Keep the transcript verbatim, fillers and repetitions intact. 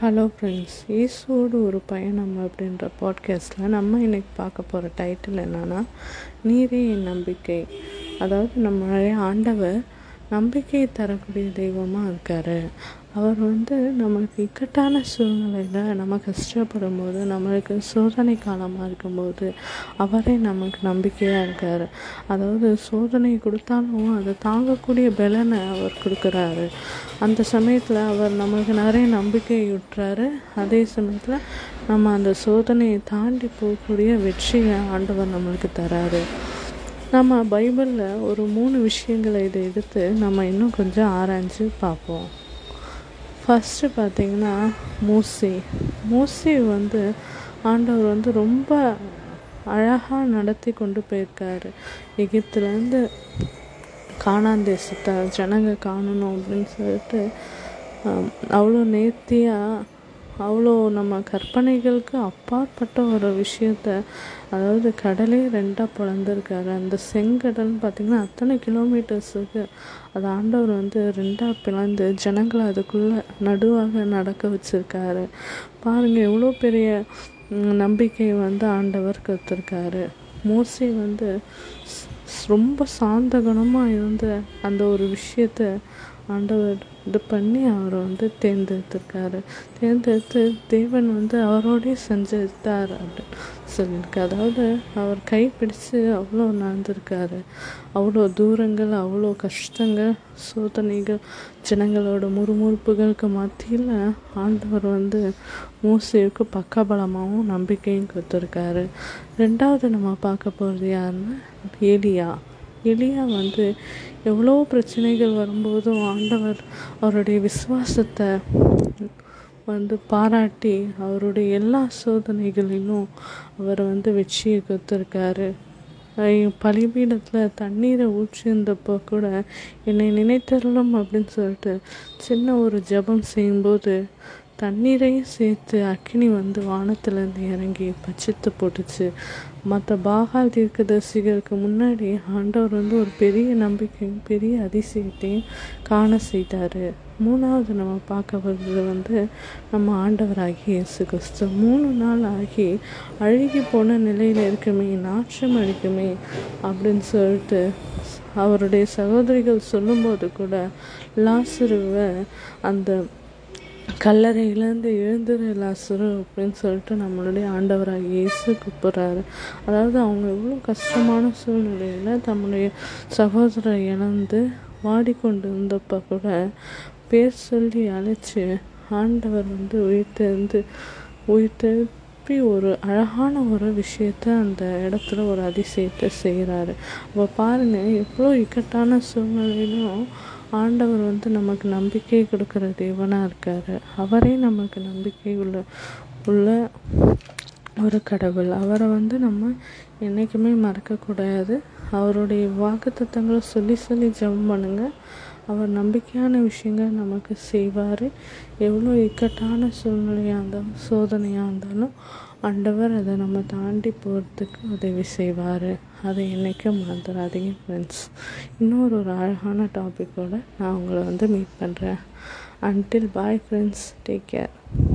Hello friends, ஈசோடு ஒரு பயணம் அப்படின்ற பாட்காஸ்ட்டில் நம்ம இன்றைக்கி பார்க்க போகிற டைட்டில் என்னென்னா நீரே என் நம்பிக்கை. அதாவது நம்மளுடைய ஆண்டவர் நம்பிக்கையை தரக்கூடிய தெய்வமாக இருக்கார். அவர் வந்து நம்மளுக்கு இக்கட்டான சூழ்நிலையில், நம்ம கஷ்டப்படும் போது, நம்மளுக்கு சோதனை காலமாக இருக்கும்போது அவரே நமக்கு நம்பிக்கையாக இருக்கார். அதாவது சோதனை கொடுத்தாலும் அதை தாங்கக்கூடிய பலனை அவர் கொடுக்குறாரு. அந்த சமயத்தில் அவர் நம்மளுக்கு நிறைய நம்பிக்கையை விட்டுறாரு. அதே சமயத்தில் நம்ம அந்த சோதனையை தாண்டி போகக்கூடிய வெற்றியை ஆண்டவர் நம்மளுக்கு தராரு. நம்ம பைபிளில் ஒரு மூணு விஷயங்களை இதை எடுத்து நம்ம இன்னும் கொஞ்சம் ஆராய்ஞ்சு பார்ப்போம். ஃபஸ்ட்டு பார்த்திங்கன்னா மோசே மோசே வந்து ஆண்டவர் வந்து ரொம்ப அழகாக நடத்தி கொண்டு போயிருக்காரு. எகிப்துலேருந்து கானான் தேசத்தை ஜனங்க காணணும் அப்படின்னு சொல்லிட்டு அவ்வளோ நேர்த்தியாக, அவ்வளோ நம்ம கற்பனைகளுக்கு அப்பாற்பட்ட ஒரு விஷயத்த, அதாவது கடலே ரெண்டாக பிளந்திருக்காரு. அந்த செங்கடல்னு பார்த்திங்கன்னா அத்தனை கிலோமீட்டர்ஸுக்கு அது ஆண்டவர் வந்து ரெண்டாக பிளந்து ஜனங்களை அதுக்குள்ளே நடுவாக நடக்க வச்சுருக்காரு. பாருங்கள், எவ்வளோ பெரிய நம்பிக்கை வந்து ஆண்டவர் கொடுத்துருக்காரு. மோசே வந்து ரொம்ப சாந்த குணமாக இருந்த அந்த ஒரு விஷயத்த ஆண்டவர் இது பண்ணி அவரை வந்து தேர்ந்தெடுத்திருக்காரு. தேர்ந்தெடுத்து தேவன் வந்து அவரோடய செஞ்சுட்டார் அப்படின்னு சொல்லியிருக்காரு. அதாவது அவர் கைப்பிடித்து அவ்வளோ நடந்திருக்காரு. அவ்வளோ தூரங்கள், அவ்வளோ கஷ்டங்கள், சோதனைகள், ஜனங்களோட முறுமுறுப்புகளுக்கு மத்தியில் ஆண்டவர் வந்து மோசேவுக்கு பக்கபலமாகவும் நம்பிக்கையும் கொடுத்துருக்காரு. ரெண்டாவது நம்ம பார்க்க போகிறது யாருன்னா ஏலியா. எலியா வந்து எவ்வளோ பிரச்சனைகள் வரும்போதும் ஆண்டவர் அவருடைய விசுவாசத்தை வந்து பாராட்டி அவருடைய எல்லா சோதனைகளிலும் அவர் வந்து வெற்றியை கொடுத்துருக்காரு. பலிபீடத்தில் தண்ணீரை ஊற்றியிருந்தப்போ கூட என்னை நினைத்தருளும் அப்படின்னு சொல்லிட்டு சின்ன ஒரு ஜபம் செய்யும்போது தண்ணீரையும் சேர்த்து அக்கினி வந்து வானத்திலேருந்து இறங்கி பட்சத்தை போட்டுச்சு. மற்ற பாகால் தீர்க்கதரிசிகளுக்கு முன்னாடி ஆண்டவர் வந்து ஒரு பெரிய நம்பிக்கையும் பெரிய அதிசயத்தையும் காண செய்தார். மூணாவது நம்ம பார்க்க வருது வந்து நம்ம ஆண்டவர் ஆகி இயேசு கிறிஸ்து மூணு நாள் ஆகி அழுகி போன நிலையில் இருக்குமே, நாற்றம் அடிக்குமே அப்படின்னு சொல்லிட்டு அவருடைய சகோதரிகள் சொல்லும்போது கூட லாசருவை அந்த கல்லறையிலேருந்து எழுந்துரு லாசரு அப்படின்னு சொல்லிட்டு நம்மளுடைய ஆண்டவராக இயேசு கூப்பிட்றாரு. அதாவது அவங்க எவ்வளோ கஷ்டமான சூழ்நிலையில் தம்முடைய சகோதரரை இழந்து வாடிக்கொண்டு இருந்தப்போ கூட பேர் சொல்லி அழைச்சி ஆண்டவர் வந்து உயிர்த்தெழுந்து உயிர்த்தெழுப்பி ஒரு அழகான ஒரு விஷயத்த அந்த இடத்துல ஒரு அதிசயத்தை செய்கிறாரு. அப்போ பாருங்கள், எவ்வளோ இக்கட்டான சூழ்நிலையிலும் ஆண்டவர் வந்து நமக்கு நம்பிக்கை கொடுக்குற தேவனாக இருக்கார். அவரே நமக்கு நம்பிக்கை உள்ள உள்ள ஒரு கடவுள். அவரை வந்து நம்ம என்றைக்குமே மறக்கக்கூடாது. அவருடைய வாக்குத்தத்தங்களை சொல்லி சொல்லி ஜெபம் பண்ணுங்கள். அவர் நம்பிக்கையான விஷயங்கள் நமக்கு செய்வார். எவ்வளோ இக்கட்டான சூழ்நிலையாக இருந்தாலும், சோதனையாக இருந்தாலும் ஆண்டவர் அதை நம்ம தாண்டி போகிறதுக்கு உதவி செய்வார். அதை என்றைக்கும் மறந்துடாதீங்க ஃப்ரெண்ட்ஸ். இன்னொரு ஒரு அழகான டாப்பிக்கோடு நான் உங்களை வந்து மீட் பண்ணுறேன். Until bye friends, take care.